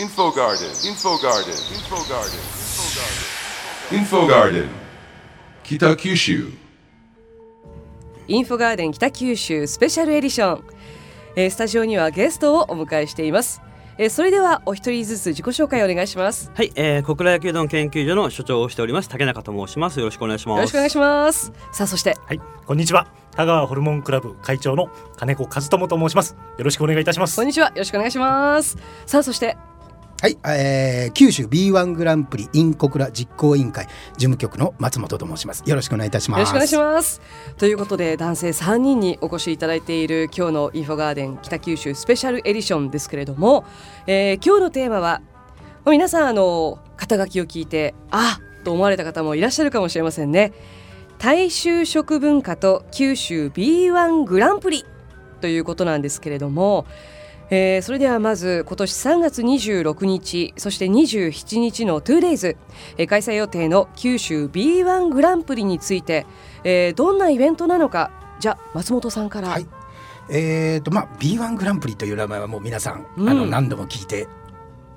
インフォガーデン北九州インフォガーデン北九州スペシャルエディション、スタジオにはゲストをお迎えしています。それではお一人ずつ自己紹介お願いします。はい、小倉焼きうどん研究所の所長をしております竹中と申します。よろしくお願いします。よろしくお願いします。さあそして、はい、こんにちは、香川ホルモンクラブ会長の金子和友と申します。よろしくお願いいたします。こんにちは、よろしくお願いします。さあそして、はい、九州 B1 グランプリ in 小倉実行委員会事務局の松本と申します。よろしくお願いいたします。よろしくお願いします。ということで男性3人にお越しいただいている今日のインフォガーデン北九州スペシャルエディションですけれども、今日のテーマは皆さん肩書きを聞いてあっと思われた方もいらっしゃるかもしれませんね。大衆食文化と九州 B1 グランプリということなんですけれども、それではまず今年3月26日そして27日の 2days、開催予定の九州 B1 グランプリについて、どんなイベントなのか、じゃあ松本さんから。はい、B1 グランプリという名前はもう皆さん、何度も聞いて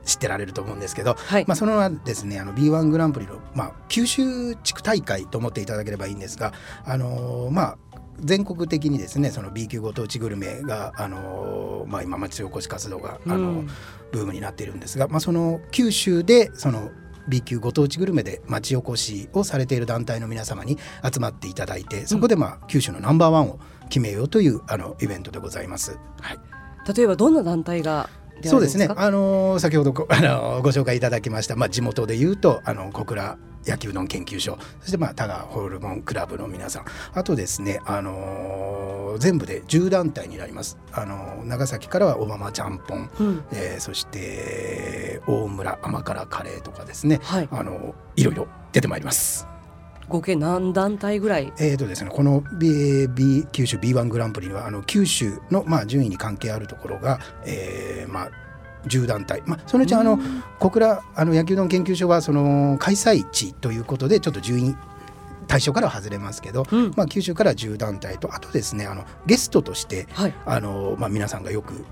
知ってられると思うんですけど、はい、そのはですね、B1 グランプリの、九州地区大会と思っていただければいいんですが、全国的にですね、その B 級ご当地グルメが、今町おこし活動が、ブームになっているんですが、その九州でその B 級ご当地グルメで町おこしをされている団体の皆様に集まっていただいて、そこで、九州のナンバーワンを決めようというイベントでございます。はい、例えばどんな団体が。そうですね、先ほどご紹介いただきました、地元でいうと小倉焼きうどん研究所、そして田川ホルモンクラブの皆さん、あとですね、全部で10団体になります。長崎からは小浜ちゃんぽん、そして大村甘辛カレーとかですね、はい、いろいろ出てまいります。合計何団体ぐらい。ですね、この、九州 B1 グランプリには九州の、順位に関係あるところが、10団体、そのうち小倉焼きうどん研究所はその開催地ということでちょっと順位対象からは外れますけど、九州から10団体と、あとですね、ゲストとして、はい、皆さんがよく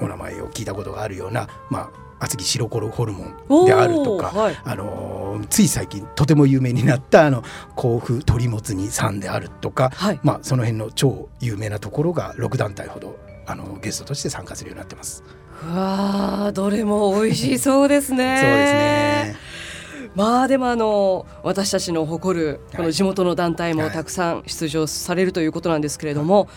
お名前を聞いたことがあるような、厚木白コロホルモンであるとか、はい、つい最近とても有名になった甲府鶏もつ煮さんであるとか、はい、その辺の超有名なところが6団体ほどゲストとして参加するようになってます。うわ、どれも美味しそうですね。そうですね。でも私たちの誇るこの地元の団体もたくさん出場されるということなんですけれども、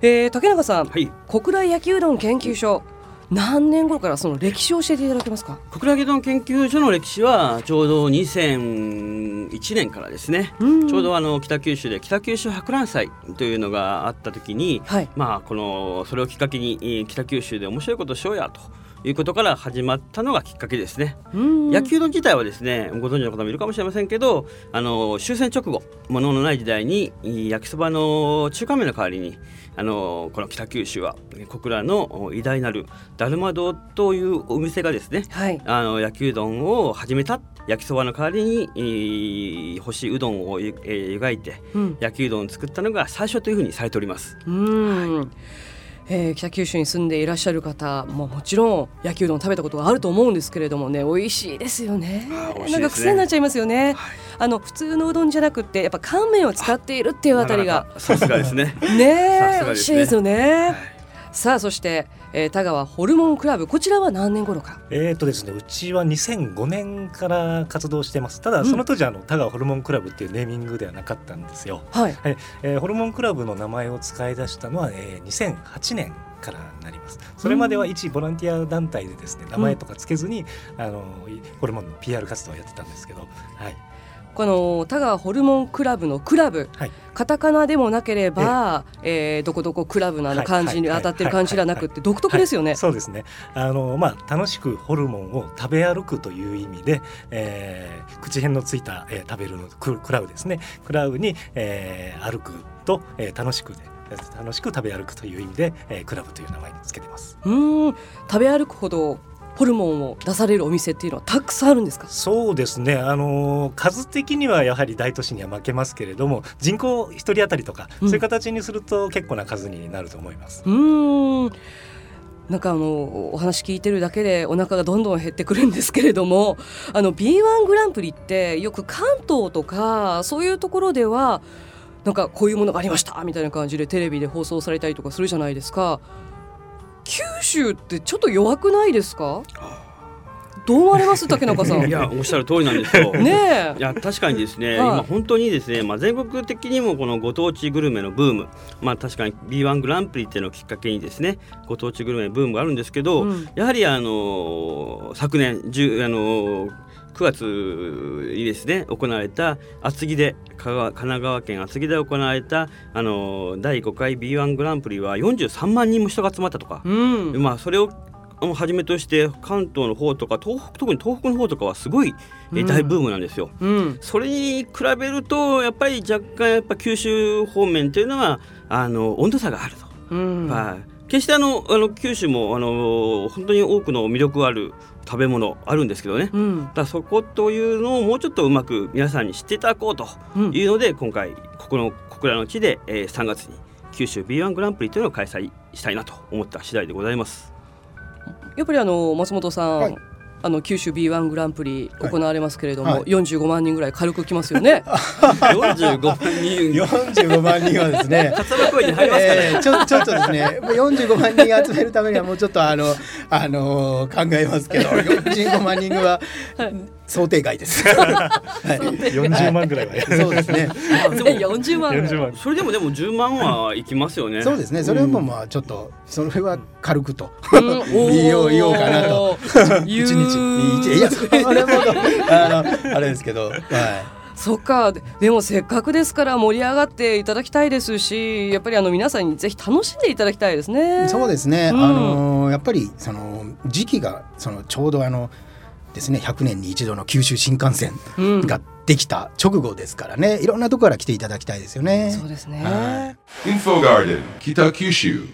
竹中さん、はい、小倉焼きうどん研究所何年頃からその歴史を教えていただけますか。小倉焼きうどん研究所の歴史はちょうど2001年からですね、ちょうど北九州で北九州博覧祭というのがあった時に、はい、それをきっかけに北九州で面白いことをしようやということから始まったのがきっかけですね。焼きうどん自体はですね、ご存知の方もいるかもしれませんけど、終戦直後、物のない時代に焼きそばの中華麺の代わりにこの北九州は小倉の偉大なるだるま堂というお店がですね、はい、焼きうどんを始めた、焼きそばの代わりに干しうどんを湯がいて、焼きうどんを作ったのが最初というふうにされております。はい、北九州に住んでいらっしゃる方ももちろん焼きうどん食べたことがあると思うんですけれどもね、美味しいですよね。なんか癖になっちゃいますよね。はい、普通のうどんじゃなくてやっぱ乾麺を使っているっていうあたりがさすがですね。美味しいですよね。はい、さあそして、田川ホルモンクラブ、こちらは何年頃か。ですね、うちは2005年から活動してます。ただその当時田川ホルモンクラブっていうネーミングではなかったんですよ。はい、ホルモンクラブの名前を使い出したのは、2008年からなります。それまでは一ボランティア団体でですね、名前とかつけずにホルモンの PR 活動をやってたんですけど、はい、この田川ホルモンクラブのクラブ、はい、カタカナでもなければ、どこどこクラブの漢字に当たってる漢字じゃなくて独特ですよね。はい、そうですね。楽しくホルモンを食べ歩くという意味で、口辺のついた、食べるのクラブですね。クラブに、歩くと、楽しく食べ歩くという意味で、クラブという名前につけてます。食べ歩くほどホルモンを出されるお店っていうのはたくさんあるんですか。そうですね、数的にはやはり大都市には負けますけれども、人口1人当たりとか、そういう形にすると結構な数になると思います。なんかお話聞いてるだけでお腹がどんどん減ってくるんですけれども、B1 グランプリってよく関東とかそういうところではなんかこういうものがありましたみたいな感じでテレビで放送されたりとかするじゃないですか。九州ってちょっと弱くないですか？どう思われます竹中さん？いやおっしゃる通りなんですよ、ね、いや確かにですね、はい、今本当にですね、全国的にもこのご当地グルメのブーム、確かに B1 グランプリっていうのをきっかけにですねご当地グルメのブームがあるんですけど、うん、やはり昨年9月にですね行われた厚木で神奈川県厚木で行われた第5回 B1 グランプリは43万人も人が集まったとか、うん、それをはじめとして関東の方とか東北、特に東北の方とかはすごい大ブームなんですよ、うん、それに比べるとやっぱり若干九州方面というのは温度差があると、うん、決して九州も本当に多くの魅力ある食べ物あるんですけどね、うん、だそこというのをもうちょっとうまく皆さんに知っていただこうというので、うん、今回ここらの地で3月に九州 B1 グランプリというのを開催したいなと思った次第でございます。やっぱり松本さん、はい、九州 B1 グランプリ行われますけれども、はいはい、45万人ぐらい軽く来ますよね。45万人はですねちょっとですね45万人集めるためにはもうちょっと考えますけど45万人は想定外です、はい、40万ぐらいはそうですね40万それでも10万はいきますよね。そうですね、それもちょっとそれは軽くと言おうかなと1日いやそれもあれですけど、はい、そっか。でもせっかくですから盛り上がっていただきたいですし、やっぱり皆さんにぜひ楽しんでいただきたいですね。そうですね、うん、やっぱりその時期がちょうどですね100年に一度の九州新幹線ができた直後ですからね、いろんなところから来ていただきたいですよね。そうですね。インフォガーデン北九州。